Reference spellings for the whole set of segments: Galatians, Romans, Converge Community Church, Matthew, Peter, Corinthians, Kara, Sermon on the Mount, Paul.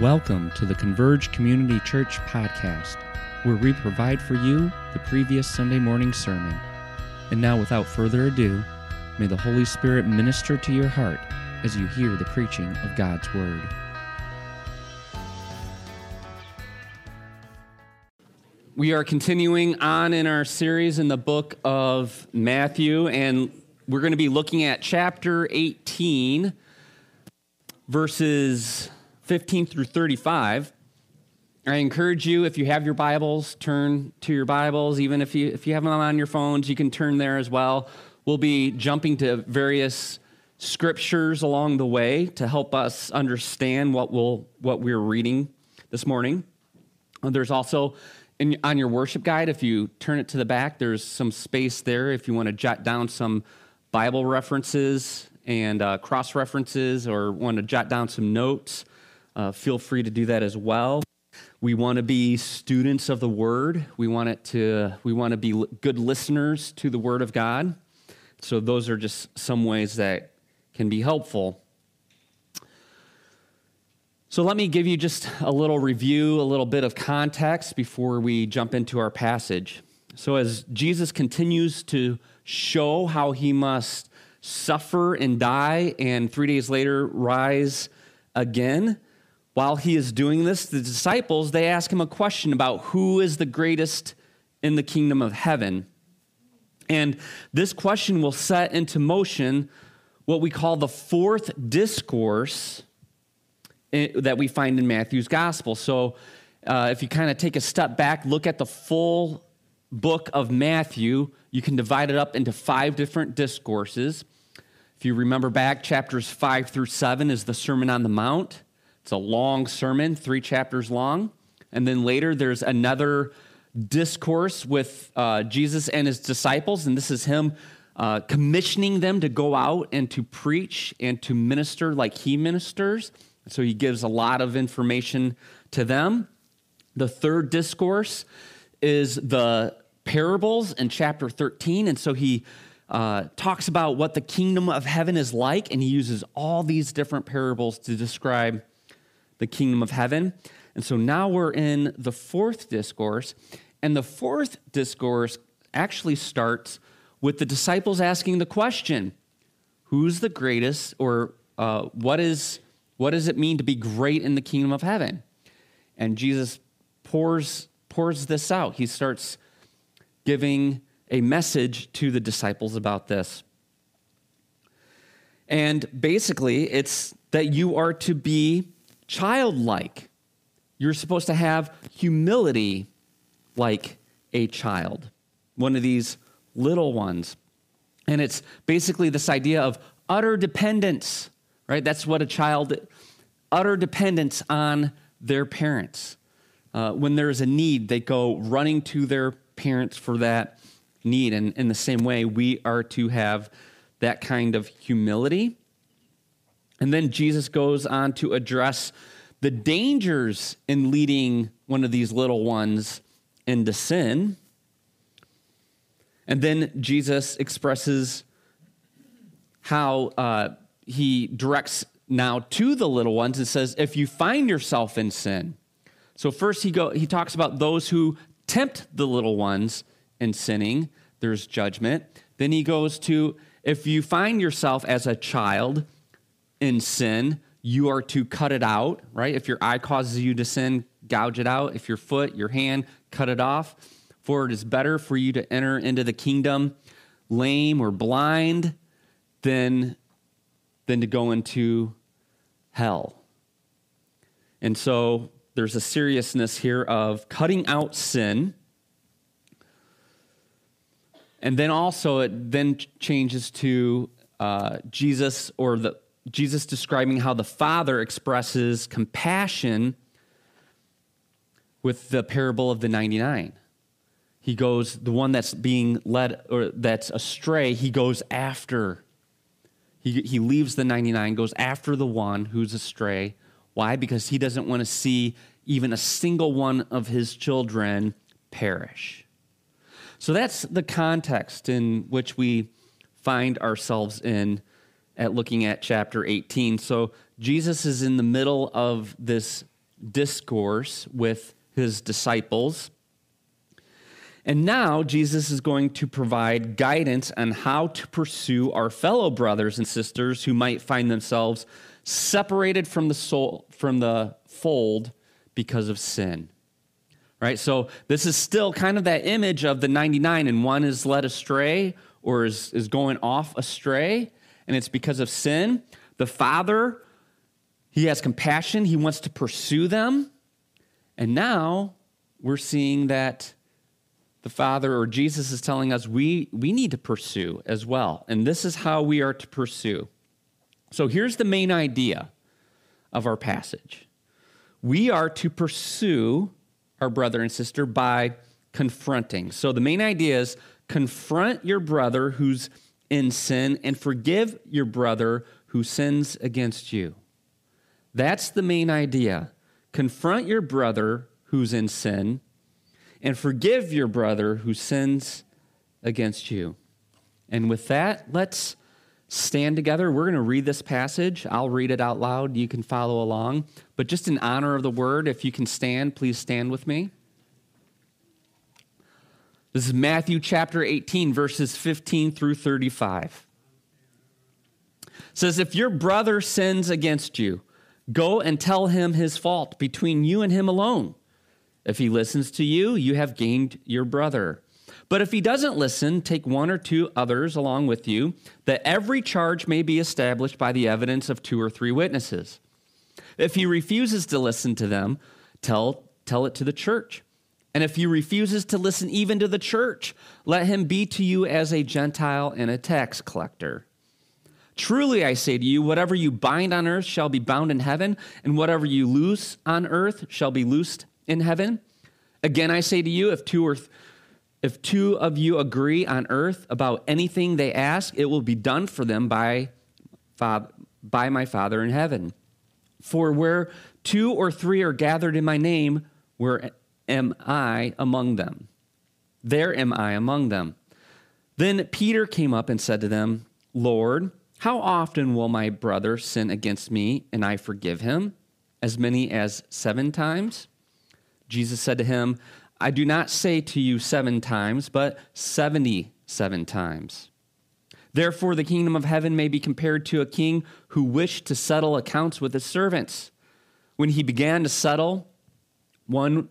Welcome to the Converge Community Church podcast, where we provide for you the previous Sunday morning sermon. And now, without further ado, may the Holy Spirit minister to your heart as you hear the preaching of God's Word. We are continuing on in our series in the book of Matthew, and we're going to be looking at chapter 18, verses 15 through 35. I encourage you, if you have your Bibles, turn to your Bibles. Even if you have them on your phones, you can turn there as well. We'll be jumping to various scriptures along the way to help us understand what we're reading this morning. There's also on your worship guide, if you turn it to the back, there's some space there if you want to jot down some Bible references and cross references, or want to jot down some notes. Feel free to do that as well. We want to be students of the Word. We want to be good listeners to the Word of God. So those are just some ways that can be helpful. So let me give you just a little review, a little bit of context before we jump into our passage. So as Jesus continues to show how he must suffer and die, and 3 days later rise again, while he is doing this, the disciples, they ask him a question about who is the greatest in the kingdom of heaven. And this question will set into motion what we call the fourth discourse that we find in Matthew's gospel. So if you kind of take a step back, look at the full book of Matthew, you can divide it up into 5 different discourses. If you remember back, chapters 5 through 7 is the Sermon on the Mount. It's a long sermon, 3 chapters long. And then later there's another discourse with Jesus and his disciples, and this is him commissioning them to go out and to preach and to minister like he ministers. So he gives a lot of information to them. The third discourse is the parables in chapter 13, and so he talks about what the kingdom of heaven is like, and he uses all these different parables to describe the kingdom of heaven. And so now we're in the fourth discourse, and the fourth discourse actually starts with the disciples asking the question, who's the greatest, or what does it mean to be great in the kingdom of heaven? And Jesus pours this out. He starts giving a message to the disciples about this. And basically, it's that you are to be childlike. You're supposed to have humility like a child, one of these little ones. And it's basically this idea of utter dependence, right? That's what a child, utter dependence on their parents. When there is a need, they go running to their parents for that need. And in the same way, we are to have that kind of humility. And then Jesus goes on to address the dangers in leading one of these little ones into sin. And then Jesus expresses how he directs now to the little ones and says, if you find yourself in sin. So first he talks about those who tempt the little ones in sinning. There's judgment. Then he goes to, if you find yourself as a child in sin, you are to cut it out, right? If your eye causes you to sin, gouge it out. If your foot, your hand, cut it off. For it is better for you to enter into the kingdom lame or blind than to go into hell. And so there's a seriousness here of cutting out sin. And then also it then changes to Jesus describing how the Father expresses compassion with the parable of the 99. He goes, the one that's being led or that's astray, he goes after. He leaves the 99, goes after the one who's astray. Why? Because he doesn't want to see even a single one of his children perish. So that's the context in which we find ourselves in at looking at chapter 18. So Jesus is in the middle of this discourse with his disciples. And now Jesus is going to provide guidance on how to pursue our fellow brothers and sisters who might find themselves separated from the fold because of sin. Right? So this is still kind of that image of the 99, and one is led astray or is going off astray, and it's because of sin. The Father, he has compassion. He wants to pursue them. And now we're seeing that the Father, or Jesus, is telling us we need to pursue as well. And this is how we are to pursue. So here's the main idea of our passage. We are to pursue our brother and sister by confronting. So the main idea is confront your brother who's in sin and forgive your brother who sins against you. That's the main idea. Confront your brother who's in sin and forgive your brother who sins against you. And with that, let's stand together. We're going to read this passage. I'll read it out loud. You can follow along. But just in honor of the word, if you can stand, please stand with me. This is Matthew chapter 18, verses 15 through 35. It says, "If your brother sins against you, go and tell him his fault between you and him alone. If he listens to you, you have gained your brother. But if he doesn't listen, take one or two others along with you, that every charge may be established by the evidence of two or three witnesses. If he refuses to listen to them, tell it to the church. And if he refuses to listen even to the church, let him be to you as a Gentile and a tax collector. Truly, I say to you, whatever you bind on earth shall be bound in heaven, and whatever you loose on earth shall be loosed in heaven. Again, I say to you, if two of you agree on earth about anything they ask, it will be done for them by my Father in heaven. For where two or three are gathered in my name, where am I among them? There am I among them." Then Peter came up and said to them, "Lord, how often will my brother sin against me and I forgive him? As many as 7 times? Jesus said to him, "I do not say to you 7 times, but 77 times. Therefore, the kingdom of heaven may be compared to a king who wished to settle accounts with his servants. When he began to settle, one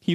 he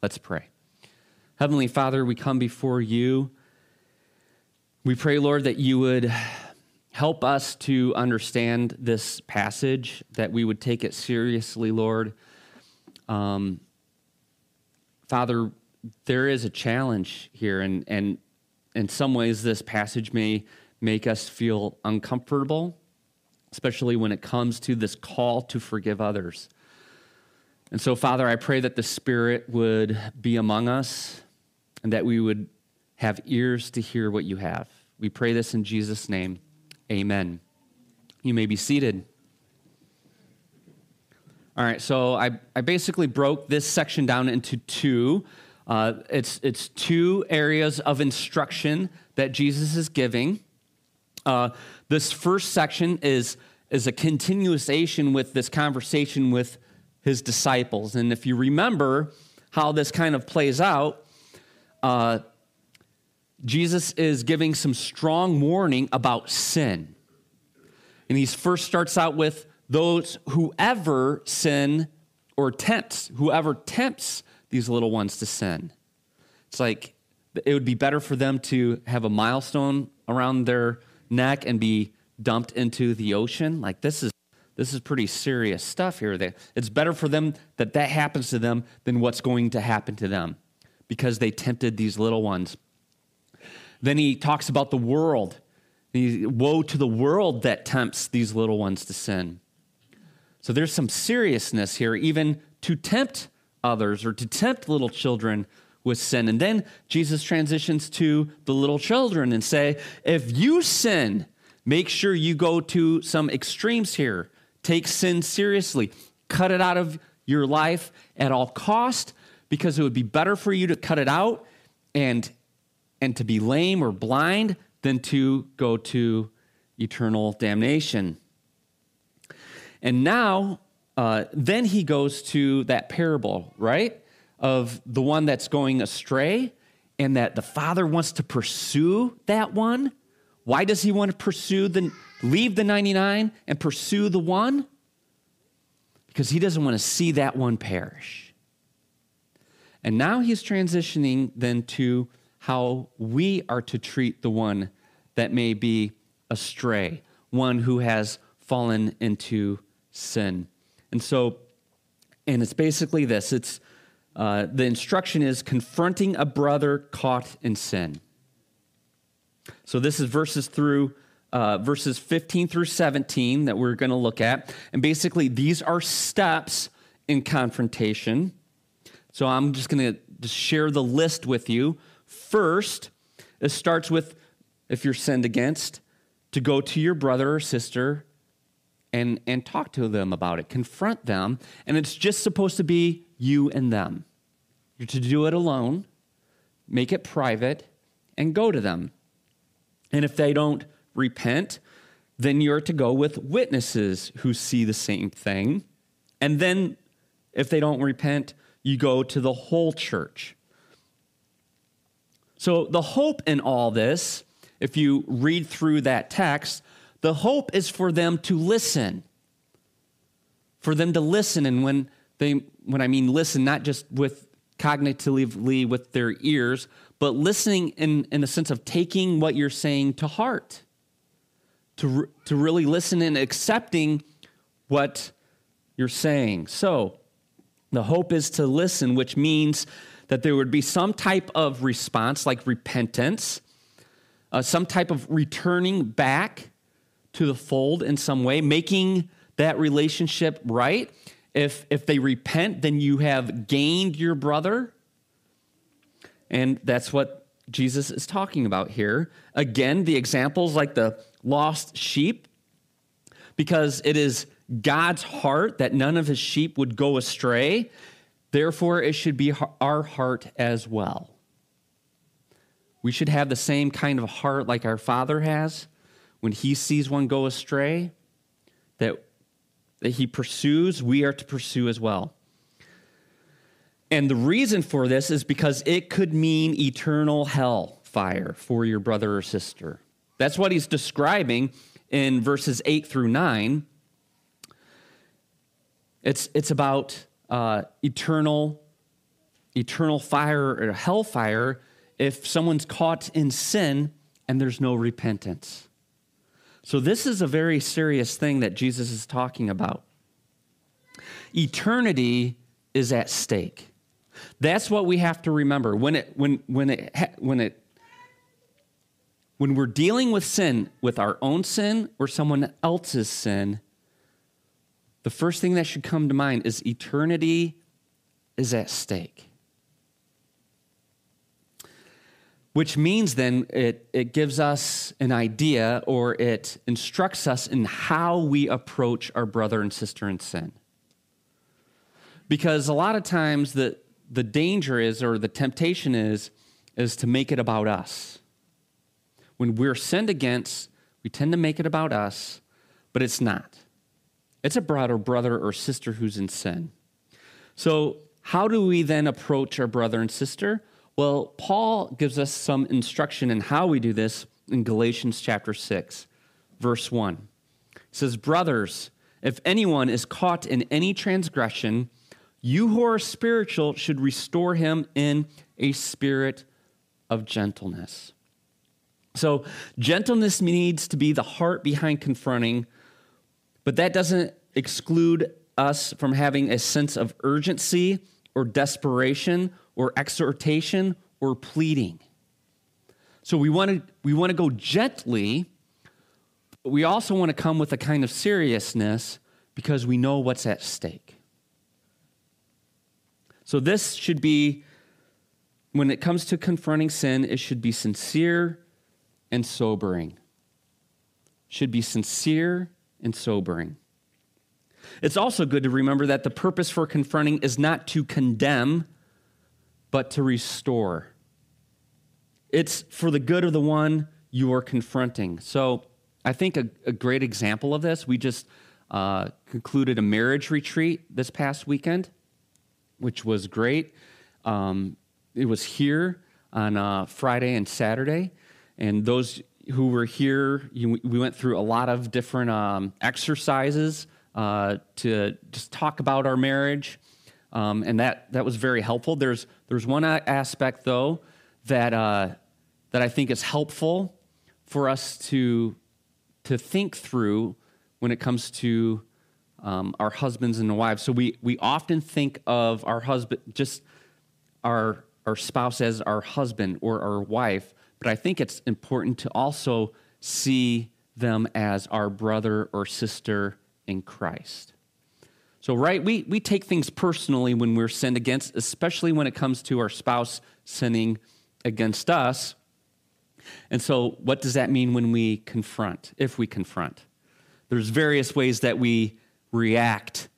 Let's pray. Heavenly Father, we come before you. We pray, Lord, that you would help us to understand this passage, that we would take it seriously, Lord. Father, there is a challenge here, and in some ways this passage may make us feel uncomfortable, especially when it comes to this call to forgive others. And so, Father, I pray that the Spirit would be among us and that we would have ears to hear what you have. We pray this in Jesus' name. Amen. You may be seated. All right, so I basically broke this section down into two. It's two areas of instruction that Jesus is giving. This first section is a continuation with this conversation with his disciples. And if you remember how this kind of plays out, Jesus is giving some strong warning about sin. And he first starts out with those whoever sin or tempts, whoever tempts these little ones to sin. It's like it would be better for them to have a milestone around their neck and be dumped into the ocean. Like this is pretty serious stuff here. It's better for them that happens to them than what's going to happen to them because they tempted these little ones. Then he talks about the world. Woe to the world that tempts these little ones to sin. So there's some seriousness here, even to tempt others or to tempt little children with sin. And then Jesus transitions to the little children and say, if you sin, make sure you go to some extremes here. Take sin seriously. Cut it out of your life at all cost, because it would be better for you to cut it out and to be lame or blind than to go to eternal damnation. And now, then he goes to that parable, right? Of the one that's going astray, and that the father wants to pursue that one. Why does he want to leave the 99 and pursue the one? Because he doesn't want to see that one perish. And now he's transitioning then to how we are to treat the one that may be astray, one who has fallen into sin. And so, and it's basically this, the instruction is confronting a brother caught in sin. So this is verses 15 through 17 that we're going to look at. And basically, these are steps in confrontation. So I'm just going to share the list with you. First, it starts with, if you're sinned against, to go to your brother or sister and talk to them about it. Confront them. And it's just supposed to be you and them. You're to do it alone, make it private, and go to them. And if they don't repent, then you're to go with witnesses who see the same thing. And then if they don't repent, you go to the whole church. So the hope in all this, if you read through that text, the hope is for them to listen. For them to listen, and when I mean listen, not just with cognitively with their ears, but listening in the sense of taking what you're saying to heart, to really listen and accepting what you're saying. So the hope is to listen, which means that there would be some type of response, like repentance, some type of returning back to the fold in some way, making that relationship right. If they repent, then you have gained your brother. And that's what Jesus is talking about here. Again, the examples like the lost sheep, because it is God's heart that none of his sheep would go astray. Therefore, it should be our heart as well. We should have the same kind of heart like our Father has when he sees one go astray, that he pursues, we are to pursue as well. And the reason for this is because it could mean eternal hell fire for your brother or sister. That's what he's describing in verses 8 through 9. It's about eternal fire or hellfire if someone's caught in sin and there's no repentance. So this is a very serious thing that Jesus is talking about. Eternity is at stake. That's what we have to remember when we're dealing with sin, with our own sin or someone else's sin. The first thing that should come to mind is eternity is at stake. Which means then it gives us an idea, or it instructs us in how we approach our brother and sister in sin. Because a lot of times the danger is, or the temptation is to make it about us. When we're sinned against, we tend to make it about us, but it's not. It's about our brother or sister who's in sin. So how do we then approach our brother and sister? Well, Paul gives us some instruction in how we do this in Galatians chapter 6, verse 1. It says, "Brothers, if anyone is caught in any transgression, you who are spiritual should restore him in a spirit of gentleness." So gentleness needs to be the heart behind confronting, but that doesn't exclude us from having a sense of urgency or desperation or exhortation or pleading. So we want to go gently, but we also want to come with a kind of seriousness because we know what's at stake. So this should be, when it comes to confronting sin, it should be sincere and sobering. Should be sincere and sobering. It's also good to remember that the purpose for confronting is not to condemn, but to restore. It's for the good of the one you are confronting. So I think a great example of this, we just concluded a marriage retreat this past weekend, which was great. It was here on Friday and Saturday. And those who were here, we went through a lot of different exercises to just talk about our marriage, and that was very helpful. There's one aspect though that I think is helpful for us to think through when it comes to our husbands and wives. So we often think of our husband, just our spouse, as our husband or our wife. But I think it's important to also see them as our brother or sister in Christ. So, right, we take things personally when we're sinned against, especially when it comes to our spouse sinning against us. And so what does that mean when we confront, if we confront? There's various ways that we react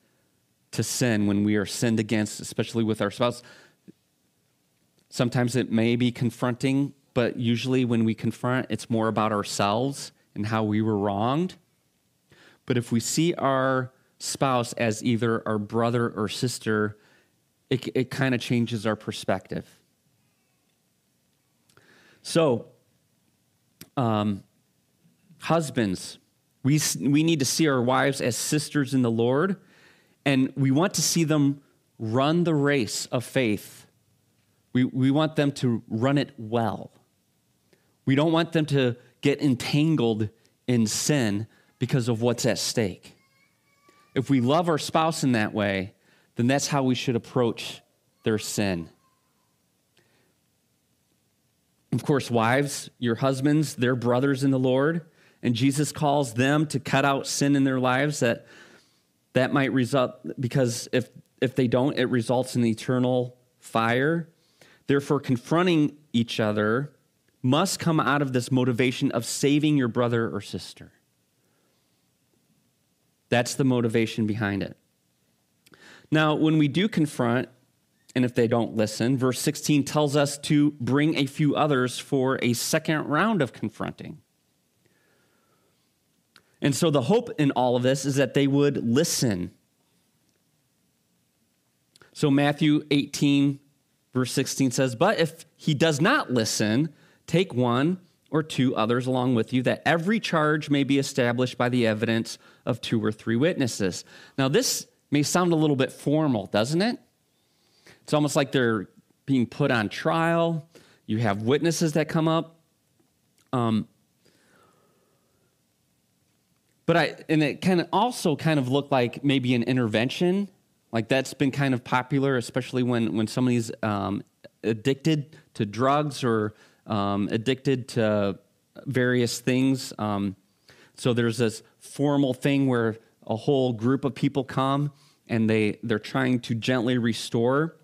to sin when we are sinned against, especially with our spouse. Sometimes it may be confronting, but usually when we confront, it's more about ourselves and how we were wronged. But if we see our spouse as either our brother or sister, it kind of changes our perspective. So, husbands, we need to see our wives as sisters in the Lord, and we want to see them run the race of faith. We want them to run it well. We don't want them to get entangled in sin because of what's at stake. If we love our spouse in that way, then that's how we should approach their sin. Of course, wives, your husbands, they're brothers in the Lord, and Jesus calls them to cut out sin in their lives that might result, because if they don't, it results in eternal fire. Therefore, confronting each other must come out of this motivation of saving your brother or sister. That's the motivation behind it. Now, when we do confront, and if they don't listen, verse 16 tells us to bring a few others for a second round of confronting. And so the hope in all of this is that they would listen. So Matthew 18, verse 16 says, "But if he does not listen, take one or two others along with you, that every charge may be established by the evidence of two or three witnesses." Now, this may sound a little bit formal, doesn't it? It's almost like they're being put on trial. You have witnesses that come up. But it can also kind of look like maybe an intervention. Like that's been kind of popular, especially when somebody's addicted to drugs or addicted to various things. So there's this formal thing where a whole group of people come and they're trying to gently restore.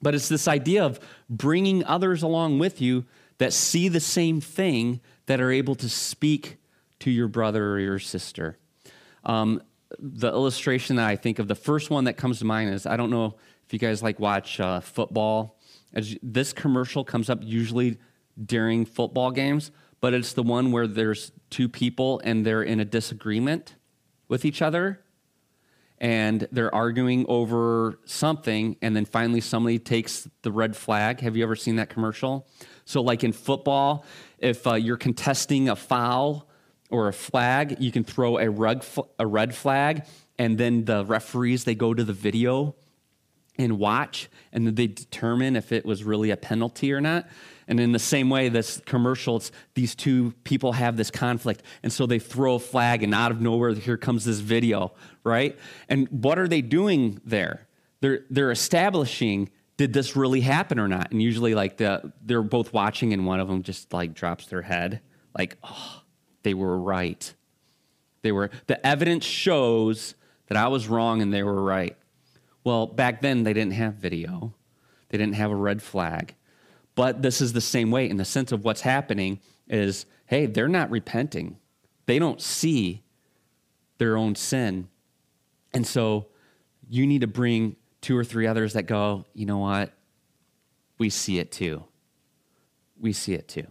But it's this idea of bringing others along with you that see the same thing, that are able to speak to your brother or your sister. the illustration that I think of, the first one that comes to mind is, I don't know if you guys like watch football. This commercial comes up usually during football games, but it's the one where there's two people and they're in a disagreement with each other and they're arguing over something, and then finally somebody takes the red flag. Have you ever seen that commercial? So like in football, if you're contesting a foul or a flag, you can throw a red flag, and then the referees, they go to the video and watch, and then they determine if it was really a penalty or not. And in the same way, this commercial, it's these two people have this conflict, and so they throw a flag, and out of nowhere, here comes this video, right? And what are they doing there? They're establishing, did this really happen or not? And usually, like, they're both watching, and one of them just, like, drops their head, like, oh, they were right. The evidence shows that I was wrong and they were right. Well, back then, they didn't have video. They didn't have a red flag. But this is the same way in the sense of what's happening is, hey, they're not repenting. They don't see their own sin. And so you need to bring two or three others that go, you know what? We see it too. We see it too.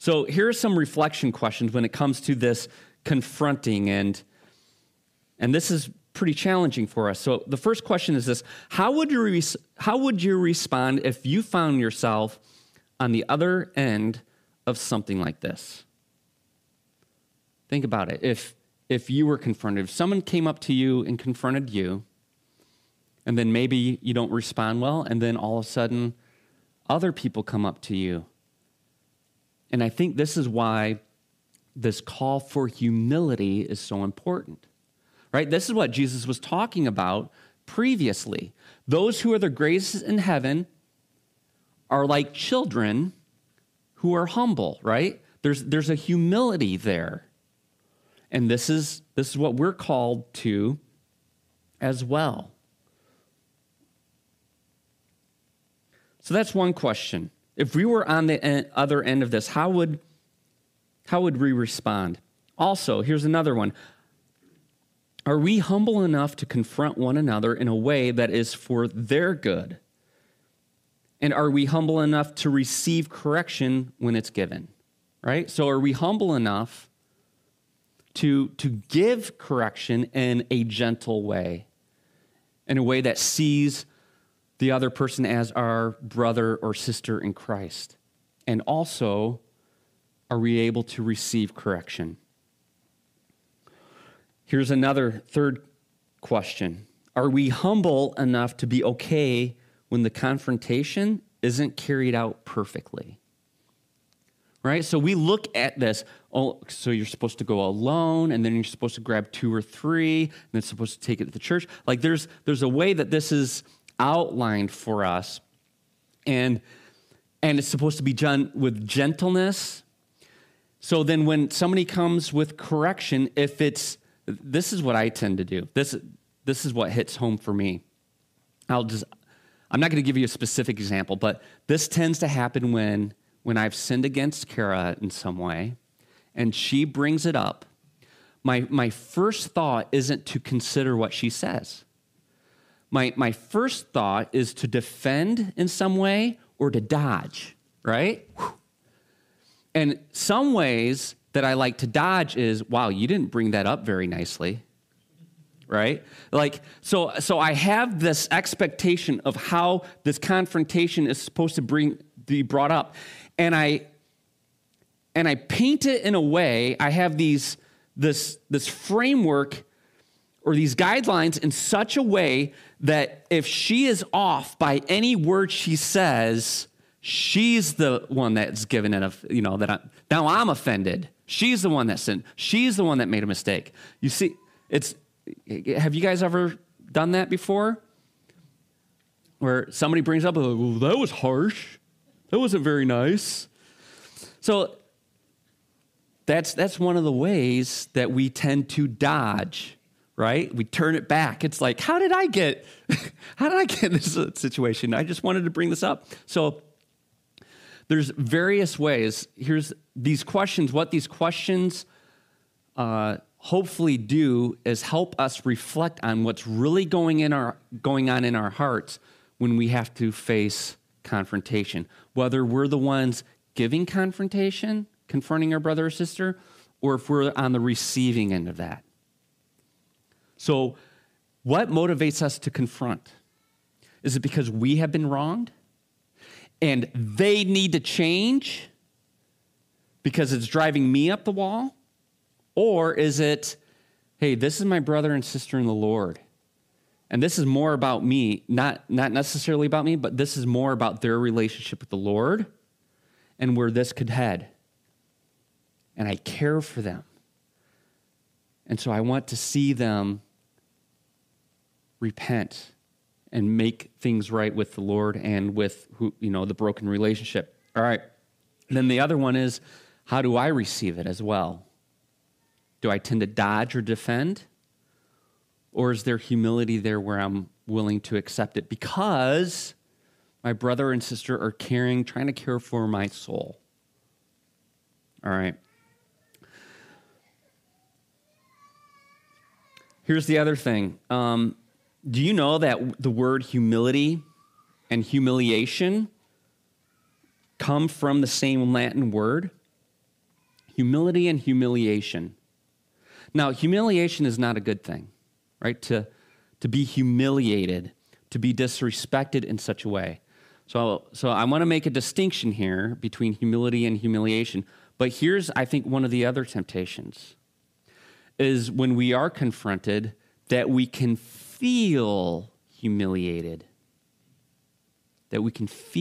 So here are some reflection questions when it comes to this confronting, and this is pretty challenging for us. So the first question is this: how would you respond if you found yourself on the other end of something like this? Think about it. If you were confronted, if someone came up to you and confronted you, and then maybe you don't respond well, and then all of a sudden other people come up to you. And I think this is why this call for humility is so important. Right? This is what Jesus was talking about previously. Those who are the greatest in heaven are like children who are humble, right? There's a humility there. And this is what we're called to as well. So that's one question. If we were on the other end of this, how would we respond? Also, here's another one. Are we humble enough to confront one another in a way that is for their good? And are we humble enough to receive correction when it's given? Right? So are we humble enough to give correction in a gentle way, in a way that sees the other person as our brother or sister in Christ? And also, are we able to receive correction? Here's another third question. Are we humble enough to be okay when the confrontation isn't carried out perfectly? Right? So we look at this, oh, so you're supposed to go alone, and then you're supposed to grab two or three, and then supposed to take it to the church. Like there's a way that this is outlined for us, and it's supposed to be done with gentleness. So then when somebody comes with correction, this is what I tend to do. This is what hits home for me. I'm not going to give you a specific example, but this tends to happen when I've sinned against Kara in some way, and she brings it up. My first thought isn't to consider what she says. My first thought is to defend in some way or to dodge, right? And some ways that I like to dodge is, wow, you didn't bring that up very nicely, right? Like, so I have this expectation of how this confrontation is supposed to be brought up. And I paint it in a way, I have this framework or these guidelines in such a way that if she is off by any word she says, she's the one that's given it, now I'm offended. She's the one that sinned. She's the one that made a mistake. You see, have you guys ever done that before? Where somebody brings up, oh, that was harsh. That wasn't very nice. So that's one of the ways that we tend to dodge, right? We turn it back. It's like, how did I get in this situation? I just wanted to bring this up. So there's various ways. Here's these questions, what these questions hopefully do is help us reflect on what's really going on in our hearts when we have to face confrontation, whether we're the ones giving confrontation, confronting our brother or sister, or if we're on the receiving end of that. So what motivates us to confront? Is it because we have been wronged and they need to change because it's driving me up the wall? Or is it, hey, this is my brother and sister in the Lord, and this is more about me, not necessarily about me, but this is more about their relationship with the Lord and where this could head. And I care for them. And so I want to see them repent and make things right with the Lord and with the broken relationship. All right. And then the other one is, how do I receive it as well? Do I tend to dodge or defend? Or is there humility there where I'm willing to accept it because my brother and sister are trying to care for my soul? All right. Here's the other thing. Do you know that the word humility and humiliation come from the same Latin word? Humility and humiliation. Now, humiliation is not a good thing, right? To be humiliated, to be disrespected in such a way. So I want to make a distinction here between humility and humiliation. But here's, I think, one of the other temptations is when we are confronted that we can feel humiliated. That's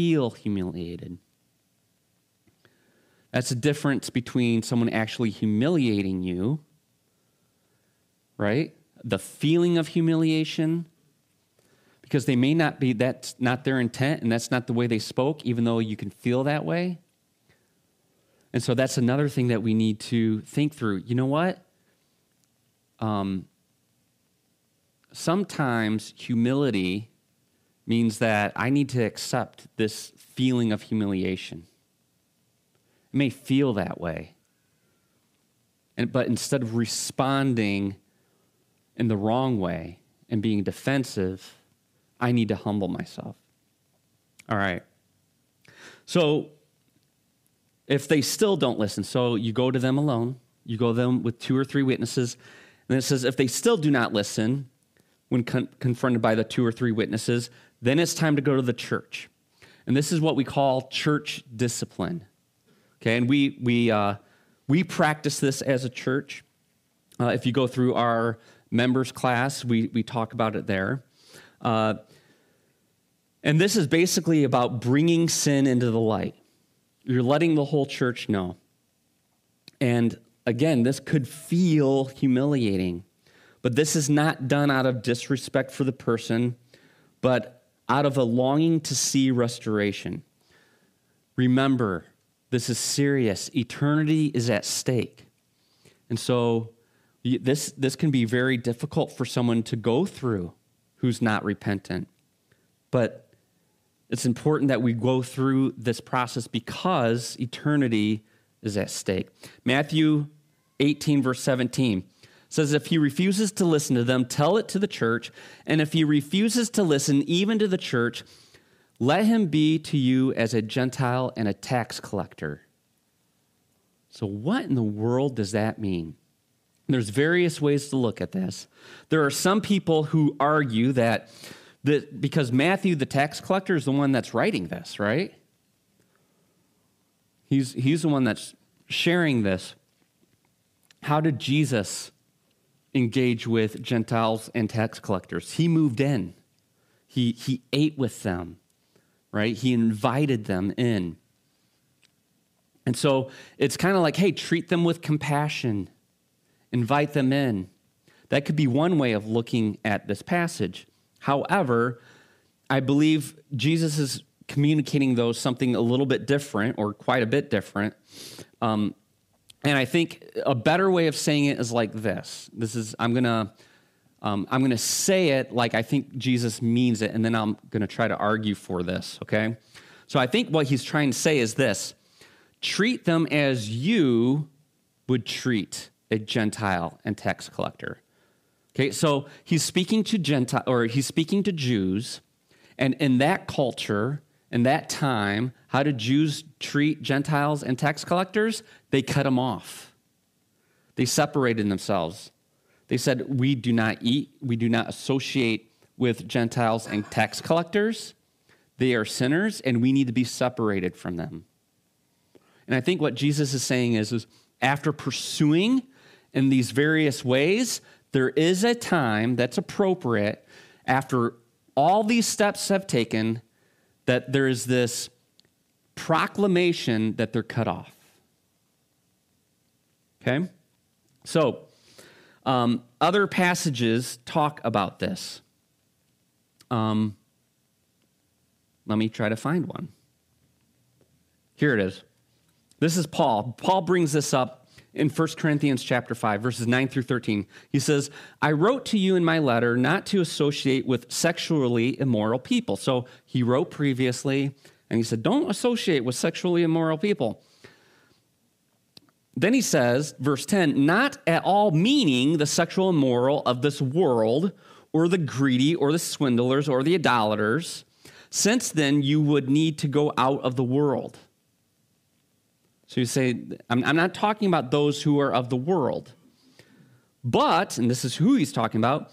the difference between someone actually humiliating you, right? The feeling of humiliation, because they may not be, that's not their intent and that's not the way they spoke, even though you can feel that way. And so that's another thing that we need to think through. You know what? Sometimes humility means that I need to accept this feeling of humiliation. It may feel that way. But instead of responding in the wrong way and being defensive, I need to humble myself. All right. So if they still don't listen, so you go to them alone, you go to them with 2 or 3 witnesses, and it says if they still do not listen when confronted by the 2 or 3 witnesses, then it's time to go to the church. And this is what we call church discipline. Okay, and we practice this as a church. If you go through our members class, we talk about it there. And this is basically about bringing sin into the light. You're letting the whole church know. And again, this could feel humiliating. But this is not done out of disrespect for the person, but out of a longing to see restoration. Remember, this is serious. Eternity is at stake. And so this can be very difficult for someone to go through who's not repentant. But it's important that we go through this process because eternity is at stake. Matthew 18, verse 17 says, if he refuses to listen to them, tell it to the church. And if he refuses to listen even to the church, let him be to you as a Gentile and a tax collector. So what in the world does that mean? There's various ways to look at this. There are some people who argue that because Matthew, the tax collector, is the one that's writing this, right? He's the one that's sharing this. How did Jesus engage with Gentiles and tax collectors? He moved in. He ate with them, right? He invited them in. And so it's kind of like, hey, treat them with compassion. Invite them in. That could be one way of looking at this passage. However, I believe Jesus is communicating, though, something a little bit different or quite a bit different. And I think a better way of saying it is like this. I'm going to say it like I think Jesus means it, and then I'm going to try to argue for this, okay? So I think what he's trying to say is this. Treat them as you would treat a Gentile and tax collector. Okay, so he's speaking to Gentile, or he's speaking to Jews, and in that culture, in that time, how did Jews treat Gentiles and tax collectors? They cut them off. They separated themselves. They said, we do not eat, we do not associate with Gentiles and tax collectors. They are sinners, and we need to be separated from them. And I think what Jesus is saying is after pursuing in these various ways, there is a time that's appropriate after all these steps have taken that there is this proclamation that they're cut off. Okay? So, other passages talk about this. Let me try to find one. Here it is. This is Paul. Paul brings this up in 1 Corinthians chapter 5, verses 9 through 13. He says, I wrote to you in my letter not to associate with sexually immoral people. So he wrote previously, and he said, don't associate with sexually immoral people. Then he says, verse 10, not at all meaning the sexual immoral of this world, or the greedy, or the swindlers, or the idolaters. Since then, you would need to go out of the world. So you say, I'm not talking about those who are of the world. But, and this is who he's talking about,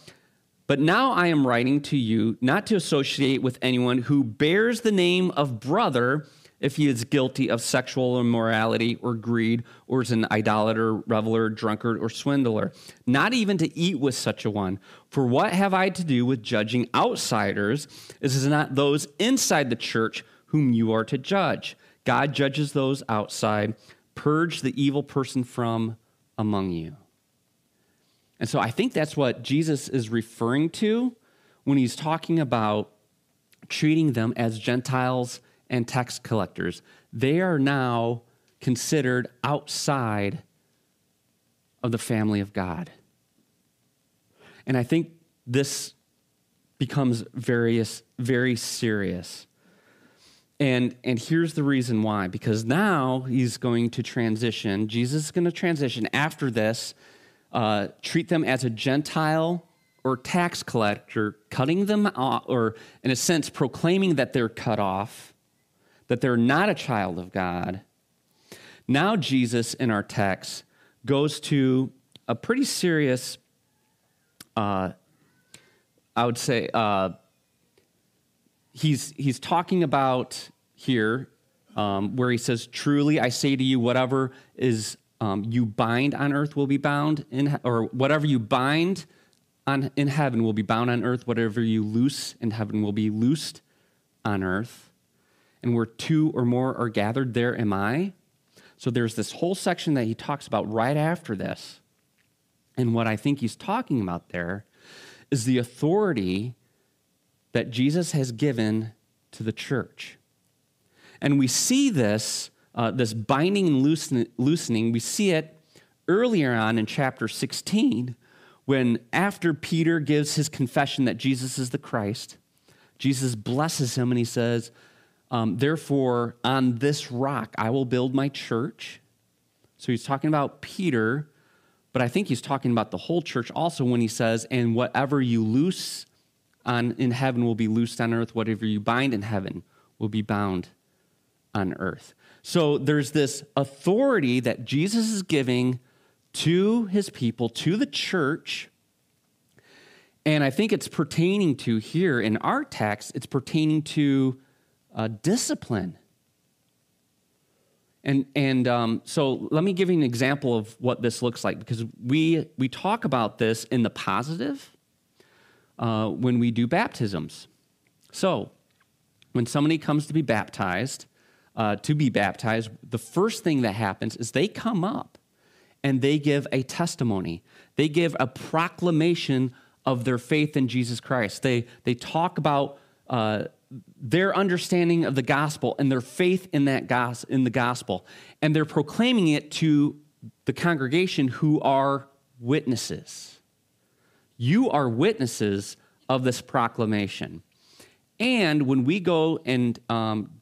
but now I am writing to you not to associate with anyone who bears the name of brother if he is guilty of sexual immorality or greed or is an idolater, reveler, drunkard, or swindler, not even to eat with such a one. For what have I to do with judging outsiders? This is not those inside the church whom you are to judge. God judges those outside. Purge the evil person from among you. And so I think that's what Jesus is referring to when he's talking about treating them as Gentiles and tax collectors. They are now considered outside of the family of God. And I think this becomes very serious. And here's the reason why, because now he's going to transition. Jesus is going to transition after this, treat them as a Gentile or tax collector, cutting them off, or in a sense proclaiming that they're cut off, that they're not a child of God. Now Jesus, in our text, goes to a pretty serious, he's talking about here where he says, truly I say to you, whatever is you bind on earth will be bound in, or whatever you bind on in heaven will be bound on earth, whatever you loose in heaven will be loosed on earth. And where two or more are gathered, there am I. So there's this whole section that he talks about right after this. And what I think he's talking about there is the authority that Jesus has given to the church. And we see this, this binding and loosening, we see it earlier on in chapter 16, when after Peter gives his confession that Jesus is the Christ, Jesus blesses him and he says, therefore, on this rock, I will build my church. So he's talking about Peter, but I think he's talking about the whole church also when he says, and whatever you loose on in heaven will be loosed on earth, whatever you bind in heaven will be bound on earth. So there's this authority that Jesus is giving to his people, to the church. And I think it's pertaining to here in our text, it's pertaining to discipline. And so let me give you an example of what this looks like, because we talk about this in the positive when we do baptisms. So when somebody comes to be baptized, the first thing that happens is they come up and they give a testimony. They give a proclamation of their faith in Jesus Christ. They talk about their understanding of the gospel and their faith in that in the gospel, and they're proclaiming it to the congregation who are witnesses. You are witnesses of this proclamation. And when we go and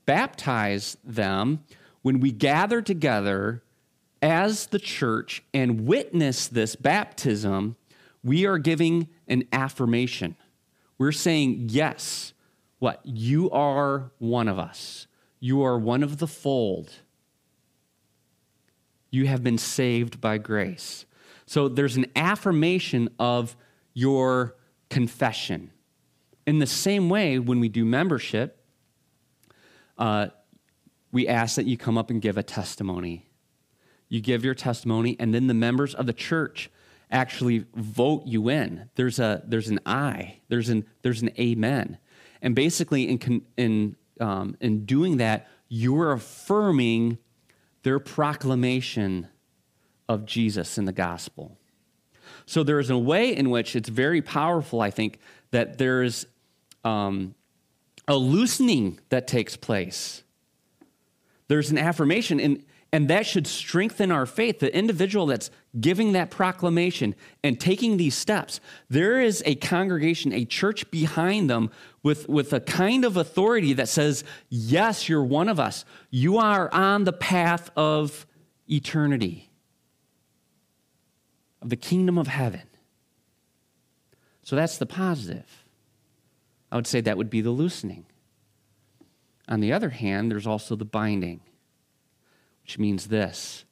baptize them, when we gather together as the church and witness this baptism, we are giving an affirmation. We're saying, yes, what? You are one of us. You are one of the fold. You have been saved by grace. So there's an affirmation of your confession. In the same way, when we do membership, we ask that you come up and give a testimony. You give your testimony, and then the members of the church actually vote you in. There's an I. There's an amen. And basically, in doing that, you're affirming their proclamation of Jesus in the gospel. So there is a way in which it's very powerful, I think, that there is a loosening that takes place. There's an affirmation, and that should strengthen our faith. The individual that's giving that proclamation and taking these steps, there is a congregation, a church behind them with a kind of authority that says, yes, you're one of us. You are on the path of eternity, of the kingdom of heaven. So that's the positive. I would say that would be the loosening. On the other hand, there's also the binding, which means this.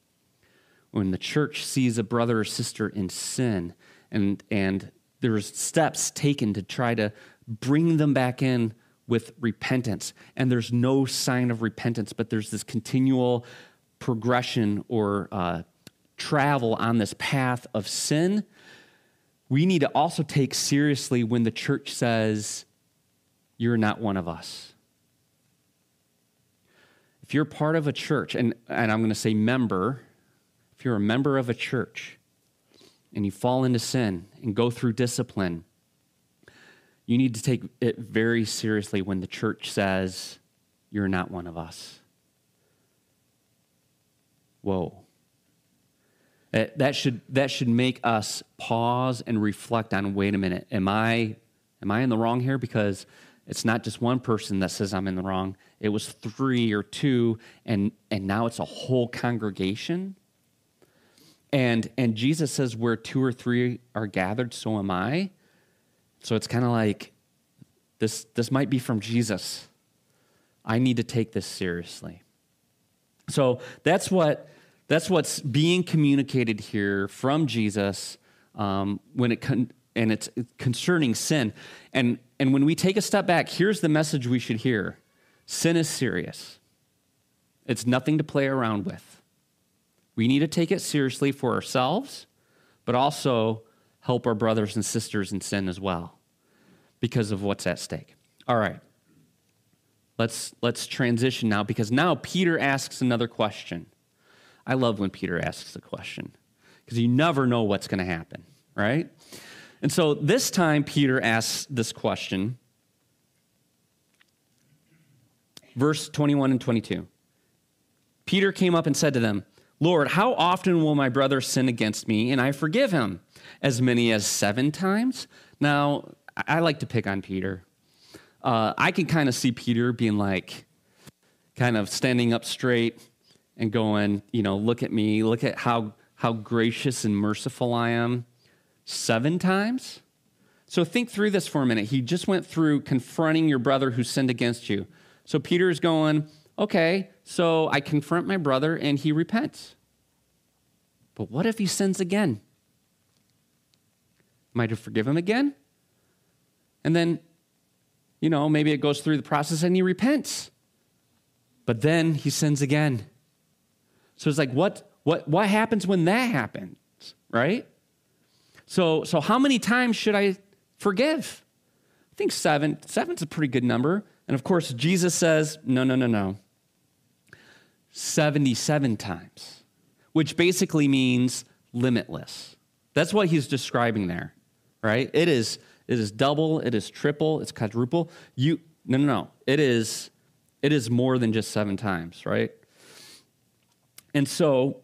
When the church sees a brother or sister in sin, and there's steps taken to try to bring them back in with repentance, and there's no sign of repentance, but there's this continual progression or travel on this path of sin, we need to also take seriously when the church says, you're not one of us. If you're part of a church, and I'm going to say member, if you're a member of a church and you fall into sin and go through discipline, you need to take it very seriously when the church says, you're not one of us. Whoa. That should make us pause and reflect on, wait a minute, am I in the wrong here? Because it's not just one person that says I'm in the wrong. It was 3 or 2, and now it's a whole congregation. And Jesus says, where 2 or 3 are gathered, so am I. So it's kind of like, this might be from Jesus. I need to take this seriously. So that's what's being communicated here from Jesus it's concerning sin. And when we take a step back, here's the message we should hear. Sin is serious. It's nothing to play around with. We need to take it seriously for ourselves, but also help our brothers and sisters in sin as well because of what's at stake. All right, let's transition now, because now Peter asks another question. I love when Peter asks a question because you never know what's going to happen, right? And so this time, Peter asks this question, verse 21 and 22. Peter came up and said to them, Lord, how often will my brother sin against me and I forgive him? As many as 7 times? Now, I like to pick on Peter. I can kind of see Peter being like, kind of standing up straight and going, you know, look at me, look at how gracious and merciful I am. 7 times? So think through this for a minute. He just went through confronting your brother who sinned against you. So Peter's going, okay, so I confront my brother and he repents. But what if he sins again? Am I to forgive him again? And then, you know, maybe it goes through the process and he repents. But then he sins again. So it's like, what happens when that happens, right? So how many times should I forgive? I think 7. 7's a pretty good number. And of course, Jesus says, no. 77 times, which basically means limitless. That's what he's describing there, right? It is double, it is triple, it's quadruple. It is more than just 7 times, right? And so,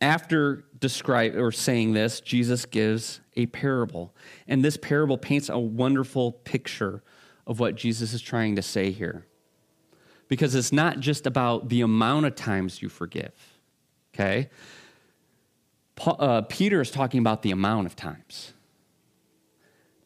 after describing or saying this, Jesus gives a parable. And this parable paints a wonderful picture of what Jesus is trying to say here. because it's not just about the amount of times you forgive, okay? Peter is talking about the amount of times.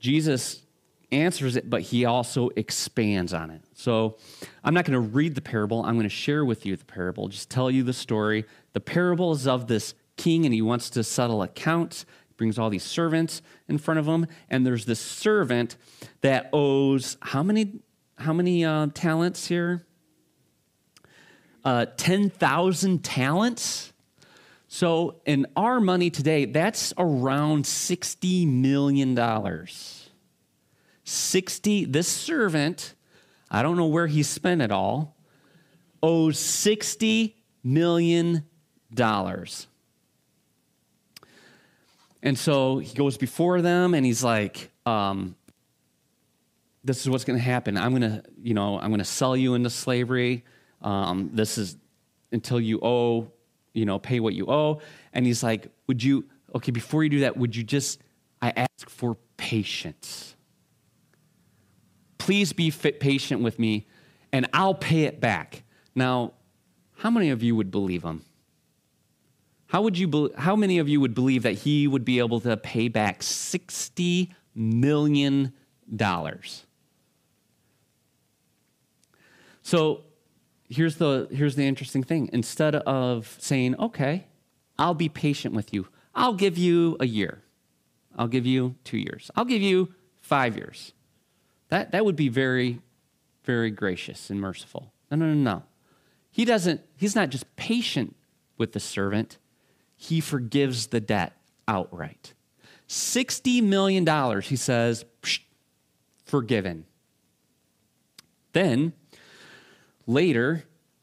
Jesus answers it, but he also expands on it. So I'm not going to read the parable. I'm going to share with you the parable, just tell you the story. The parable is of this king, and he wants to settle accounts. He brings all these servants in front of him, and there's this servant that owes how many talents here? 10,000 talents. So in our money today, that's around $60 million. This servant, I don't know where he spent it all, owes $60 million. And so he goes before them and he's like, this is what's going to happen. I'm going to sell you into slavery. This is until you owe, pay what you owe. And he's like, before you do that, I ask for patience. Please be patient with me and I'll pay it back. Now, how many of you would believe him? How many of you would believe that he would be able to pay back $60 million? So here's the interesting thing. Instead of saying, okay, I'll be patient with you. I'll give you a year. I'll give you 2 years. I'll give you 5 years. That would be very, very gracious and merciful. No. He's not just patient with the servant. He forgives the debt outright. $60 million, he says, forgiven. Then, later,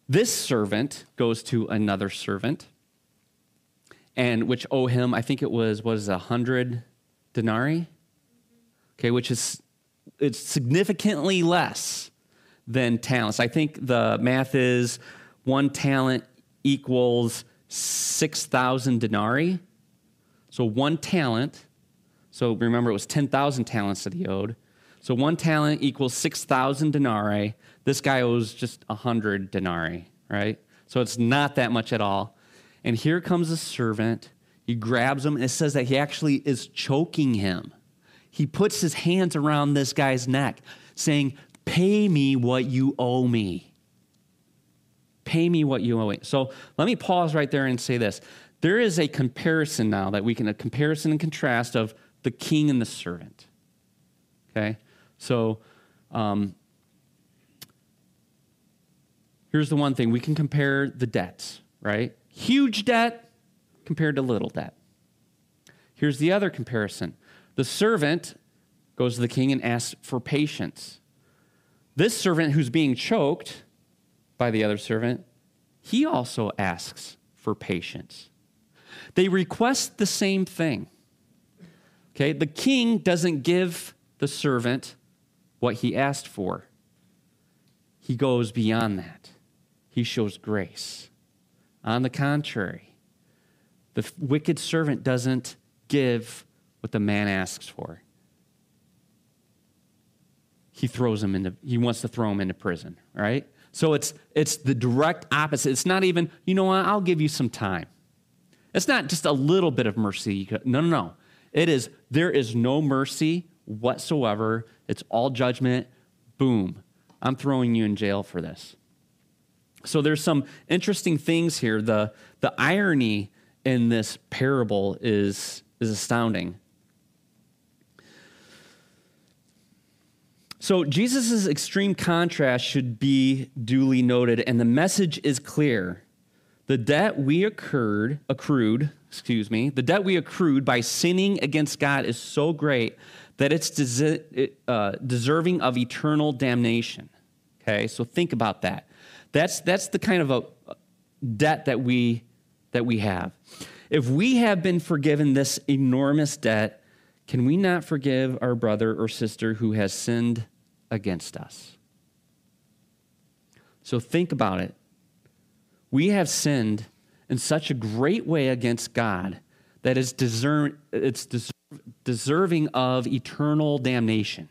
this servant goes to another servant, and which owe him, I think it was, 100 denarii? Okay, which is, it's significantly less than talents. I think the math is 1 talent equals 6,000 denarii. So 1 talent, so remember it was 10,000 talents that he owed. So 1 talent equals 6,000 denarii. This guy owes just 100 denarii, right? So it's not that much at all. And here comes the servant. He grabs him, and it says that he actually is choking him. He puts his hands around this guy's neck, saying, pay me what you owe me. Pay me what you owe me. So let me pause right there and say this. There is a comparison now that a comparison and contrast of the king and the servant, okay? So here's the one thing. We can compare the debts, right? Huge debt compared to little debt. Here's the other comparison. The servant goes to the king and asks for patience. This servant who's being choked by the other servant, he also asks for patience. They request the same thing. Okay, the king doesn't give the servant what he asked for. He goes beyond that. He shows grace. On the contrary, the wicked servant doesn't give what the man asks for. He wants to throw him into prison, right? So it's the direct opposite. It's not even, I'll give you some time. It's not just a little bit of mercy. No. There is no mercy whatsoever. It's all judgment. Boom. I'm throwing you in jail for this. So there's some interesting things here. The irony in this parable is astounding. So Jesus' extreme contrast should be duly noted, and the message is clear. The debt we accrued by sinning against God is so great that it's deserving of eternal damnation. Okay, so think about that. That's the kind of a debt that we have. If we have been forgiven this enormous debt, can we not forgive our brother or sister who has sinned against us? So think about it. We have sinned in such a great way against God that it's deserving of eternal damnation.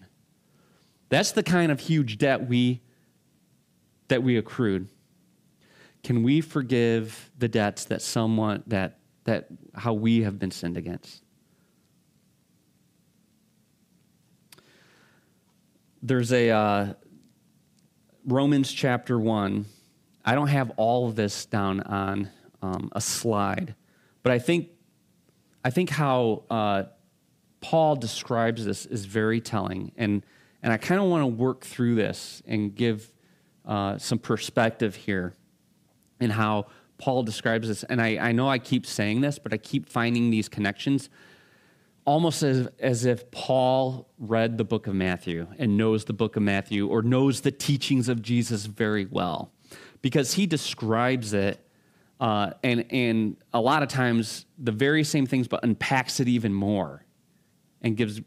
That's the kind of huge debt we that we accrued? Can we forgive the debts that someone, that how we have been sinned against? There's a Romans chapter 1. I don't have all of this down on a slide, but I think how Paul describes this is very telling, and I kind of want to work through this and give some perspective here in how Paul describes this. And I know I keep saying this, but I keep finding these connections, almost as if Paul read the book of Matthew and knows the book of Matthew or knows the teachings of Jesus very well, because he describes it and a lot of times the very same things, but unpacks it even more and gives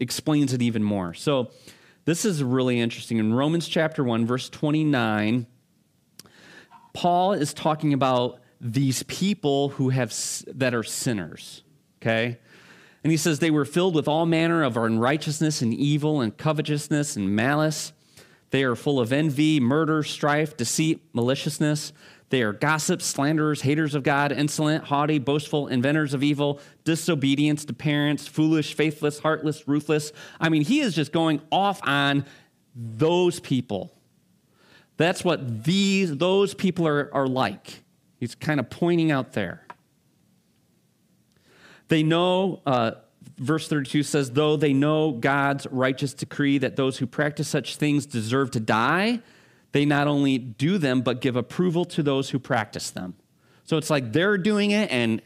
explains it even more. So this is really interesting. In Romans chapter 1, verse 29, Paul is talking about these people who that are sinners, okay? And he says, they were filled with all manner of unrighteousness and evil and covetousness and malice. They are full of envy, murder, strife, deceit, maliciousness. They are gossips, slanderers, haters of God, insolent, haughty, boastful, inventors of evil, disobedience to parents, foolish, faithless, heartless, ruthless. I mean, he is just going off on those people. That's what those people are like. He's kind of pointing out there. They know, verse 32 says, though they know God's righteous decree that those who practice such things deserve to die, they not only do them, but give approval to those who practice them. So it's like they're doing it, and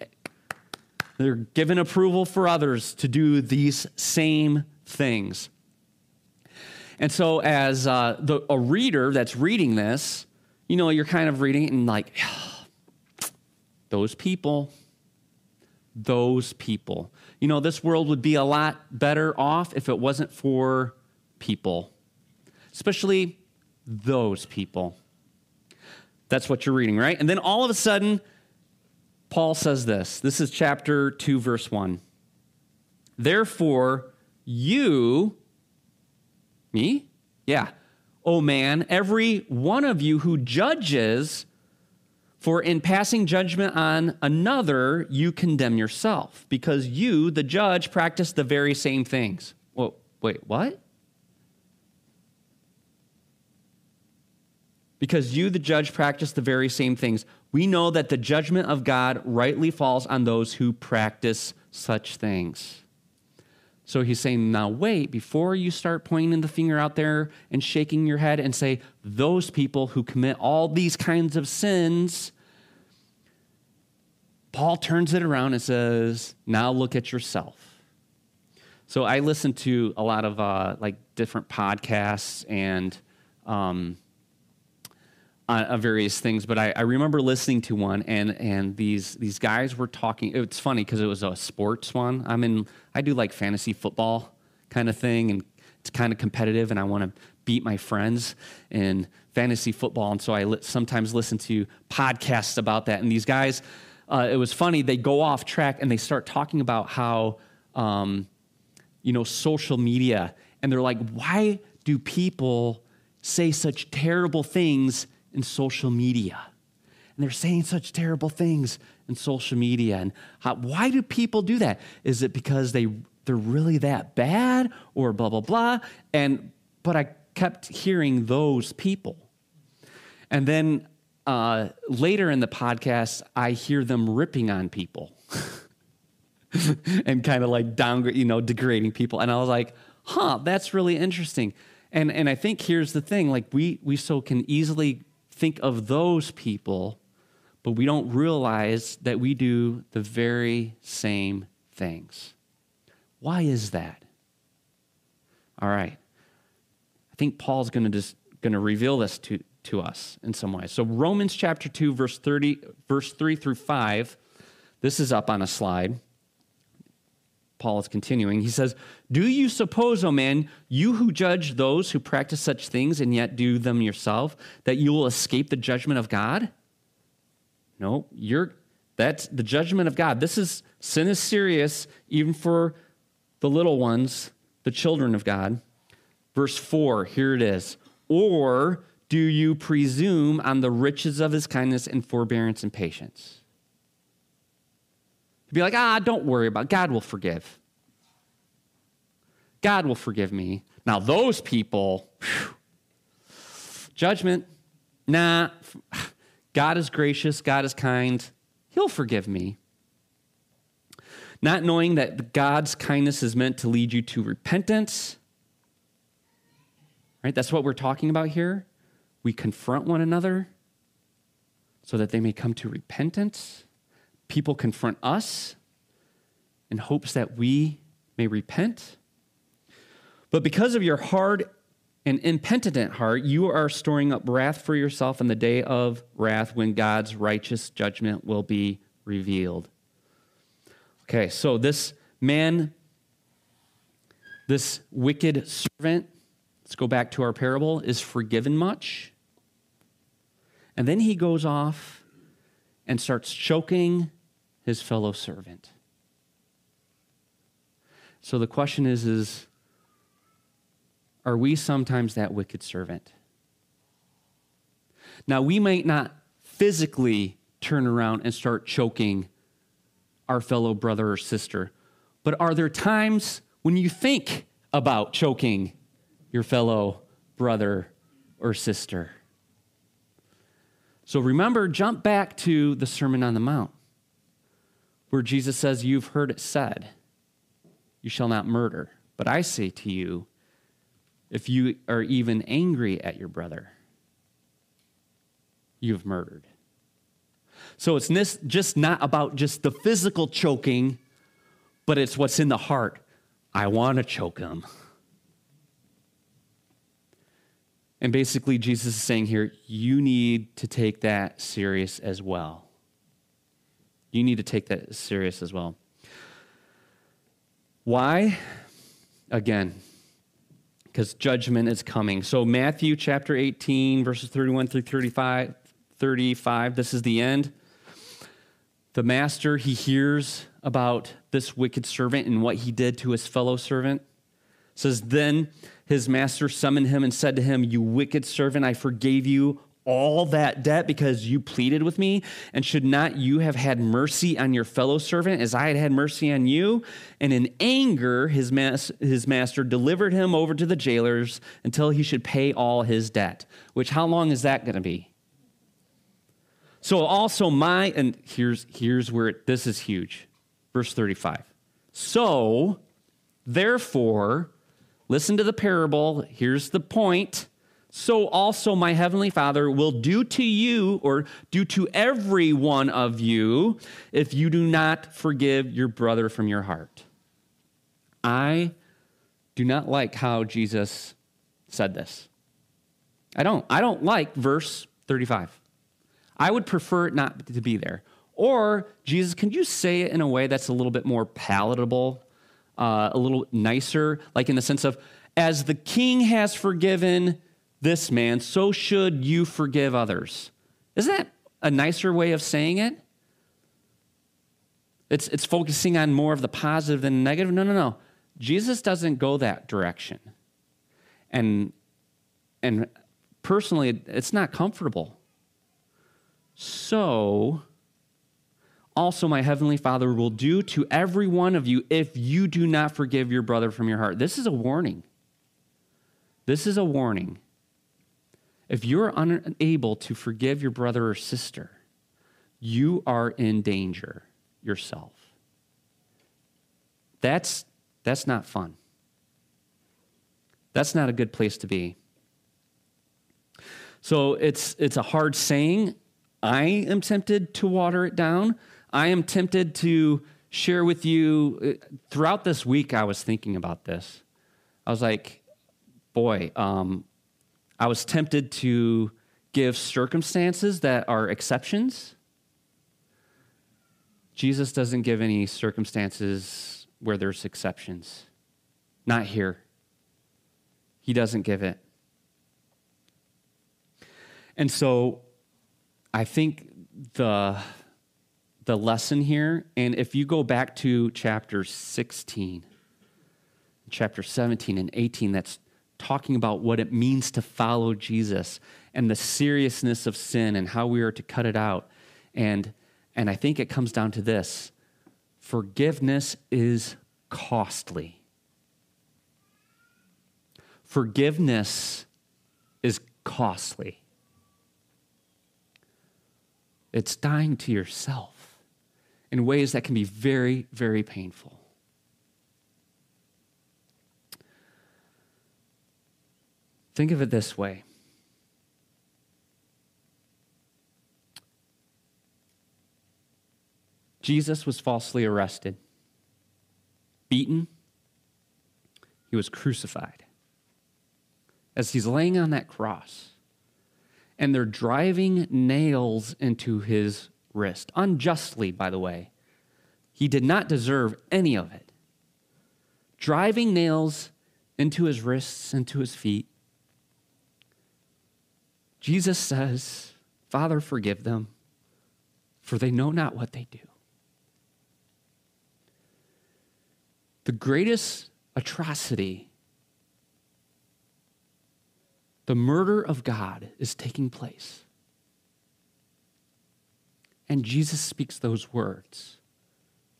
they're giving approval for others to do these same things. And so as a reader that's reading this, you know, you're kind of reading it and like, those people. You know, this world would be a lot better off if it wasn't for people, especially those people. That's what you're reading, right? And then all of a sudden, Paul says this. This is chapter 2, verse 1. Therefore, you, me? Yeah. Oh man, every one of you who judges, for in passing judgment on another, you condemn yourself, because you, the judge, practice the very same things. Whoa, wait, what? Because you, the judge, practice the very same things. We know that the judgment of God rightly falls on those who practice such things. So he's saying, now wait, before you start pointing the finger out there and shaking your head and say, those people who commit all these kinds of sins, Paul turns it around and says, now look at yourself. So I listen to a lot of like different podcasts and various things, but I remember listening to one, and these guys were talking. It's funny because it was a sports one. I do like fantasy football kind of thing, and it's kind of competitive, and I want to beat my friends in fantasy football, and so I sometimes listen to podcasts about that. And these guys, it was funny. They go off track and they start talking about how you know, social media, and they're like, why do people say such terrible things in social media? And they're saying such terrible things in social media. And why do people do that? Is it because they're really that bad, or blah, blah, blah? But I kept hearing those people. And then later in the podcast, I hear them ripping on people and kind of like degrading people. And I was like, that's really interesting. And I think here's the thing, like we so can easily think of those people, but we don't realize that we do the very same things. Why is that? All right. I think Paul's going to reveal this to us in some way. So Romans chapter 2, verse 3 through 5, this is up on a slide. Paul is continuing. He says, do you suppose, O man, you who judge those who practice such things and yet do them yourself, that you will escape the judgment of God? No, that's the judgment of God. Sin is serious, even for the little ones, the children of God. Verse 4, here it is. Or do you presume on the riches of his kindness and forbearance and patience? You'd be like, don't worry about it. God will forgive. God will forgive me. Now those people, whew, judgment, nah, God is gracious, God is kind, he'll forgive me. Not knowing that God's kindness is meant to lead you to repentance, right? That's what we're talking about here. We confront one another so that they may come to repentance. People confront us in hopes that we may repent. But because of your hard and impenitent heart, you are storing up wrath for yourself in the day of wrath when God's righteous judgment will be revealed. Okay, so this man, this wicked servant, let's go back to our parable, is forgiven much. And then he goes off and starts choking his fellow servant. So the question is are we sometimes that wicked servant? Now, we might not physically turn around and start choking our fellow brother or sister, but are there times when you think about choking your fellow brother or sister? So remember, jump back to the Sermon on the Mount, where Jesus says, you've heard it said, you shall not murder, but I say to you, if you are even angry at your brother, you've murdered. So it's just not about just the physical choking, but it's what's in the heart. I want to choke him. And basically Jesus is saying here, you need to take that serious as well. You need to take that serious as well. Why? Again, because judgment is coming. So Matthew chapter 18, verses 31 through 35, this is the end. The master, he hears about this wicked servant and what he did to his fellow servant. It says, then his master summoned him and said to him, you wicked servant, I forgave you all that debt because you pleaded with me. And should not you have had mercy on your fellow servant as I had had mercy on you? And in anger, his master delivered him over to the jailers until he should pay all his debt. Which, how long is that going to be? So also and here's where this is huge. Verse 35. So, therefore, listen to the parable. Here's the point. So also my heavenly Father will do to you, or do to every one of you, if you do not forgive your brother from your heart. I do not like how Jesus said this. I don't like verse 35. I would prefer it not to be there. Or, Jesus, can you say it in a way that's a little bit more palatable, a little nicer, like in the sense of, as the king has forgiven this man, so should you forgive others. Isn't that a nicer way of saying it? It's focusing on more of the positive than the negative. No. Jesus doesn't go that direction. And personally, it's not comfortable. So, also my heavenly Father will do to every one of you if you do not forgive your brother from your heart. This is a warning. This is a warning. If you're unable to forgive your brother or sister, you are in danger yourself. That's not fun. That's not a good place to be. So it's a hard saying. I am tempted to water it down. I am tempted to share with you. Throughout this week, I was thinking about this. I was like, boy, I was tempted to give circumstances that are exceptions. Jesus doesn't give any circumstances where there's exceptions. Not here. He doesn't give it. And so I think the lesson here, and if you go back to chapter 16, chapter 17 and 18, that's talking about what it means to follow Jesus and the seriousness of sin and how we are to cut it out. And I think it comes down to this. Forgiveness is costly. Forgiveness is costly. It's dying to yourself in ways that can be very, very painful. Think of it this way. Jesus was falsely arrested, beaten. He was crucified. As he's laying on that cross, and they're driving nails into his wrist, unjustly, by the way. He did not deserve any of it. Driving nails into his wrists, into his feet. Jesus says, "Father, forgive them, for they know not what they do." The greatest atrocity, the murder of God, is taking place. And Jesus speaks those words,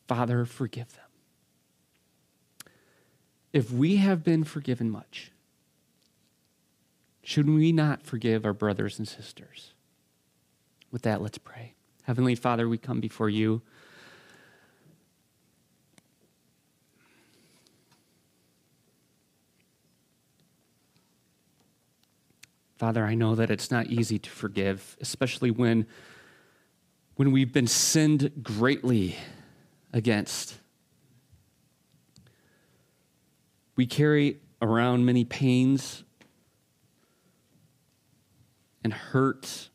"Father, forgive them." If we have been forgiven much, should we not forgive our brothers and sisters? With that, let's pray. Heavenly Father, we come before you. Father, I know that it's not easy to forgive, especially when we've been sinned greatly against. We carry around many pains and hurt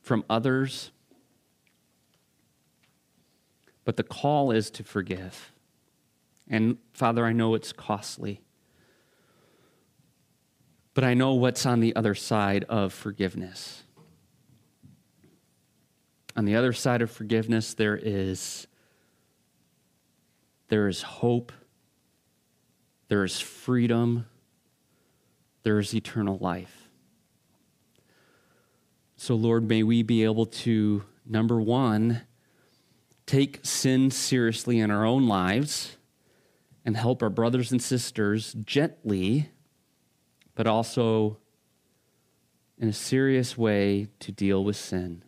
from others. But the call is to forgive. And Father, I know it's costly. But I know what's on the other side of forgiveness. On the other side of forgiveness, there is hope, there is freedom, there is eternal life. So, Lord, may we be able to, number one, take sin seriously in our own lives and help our brothers and sisters gently, but also in a serious way to deal with sin.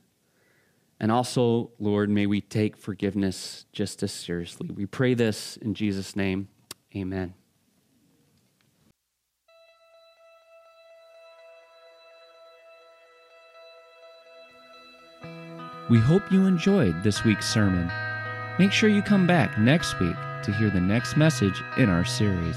And also, Lord, may we take forgiveness just as seriously. We pray this in Jesus' name. Amen. We hope you enjoyed this week's sermon. Make sure you come back next week to hear the next message in our series.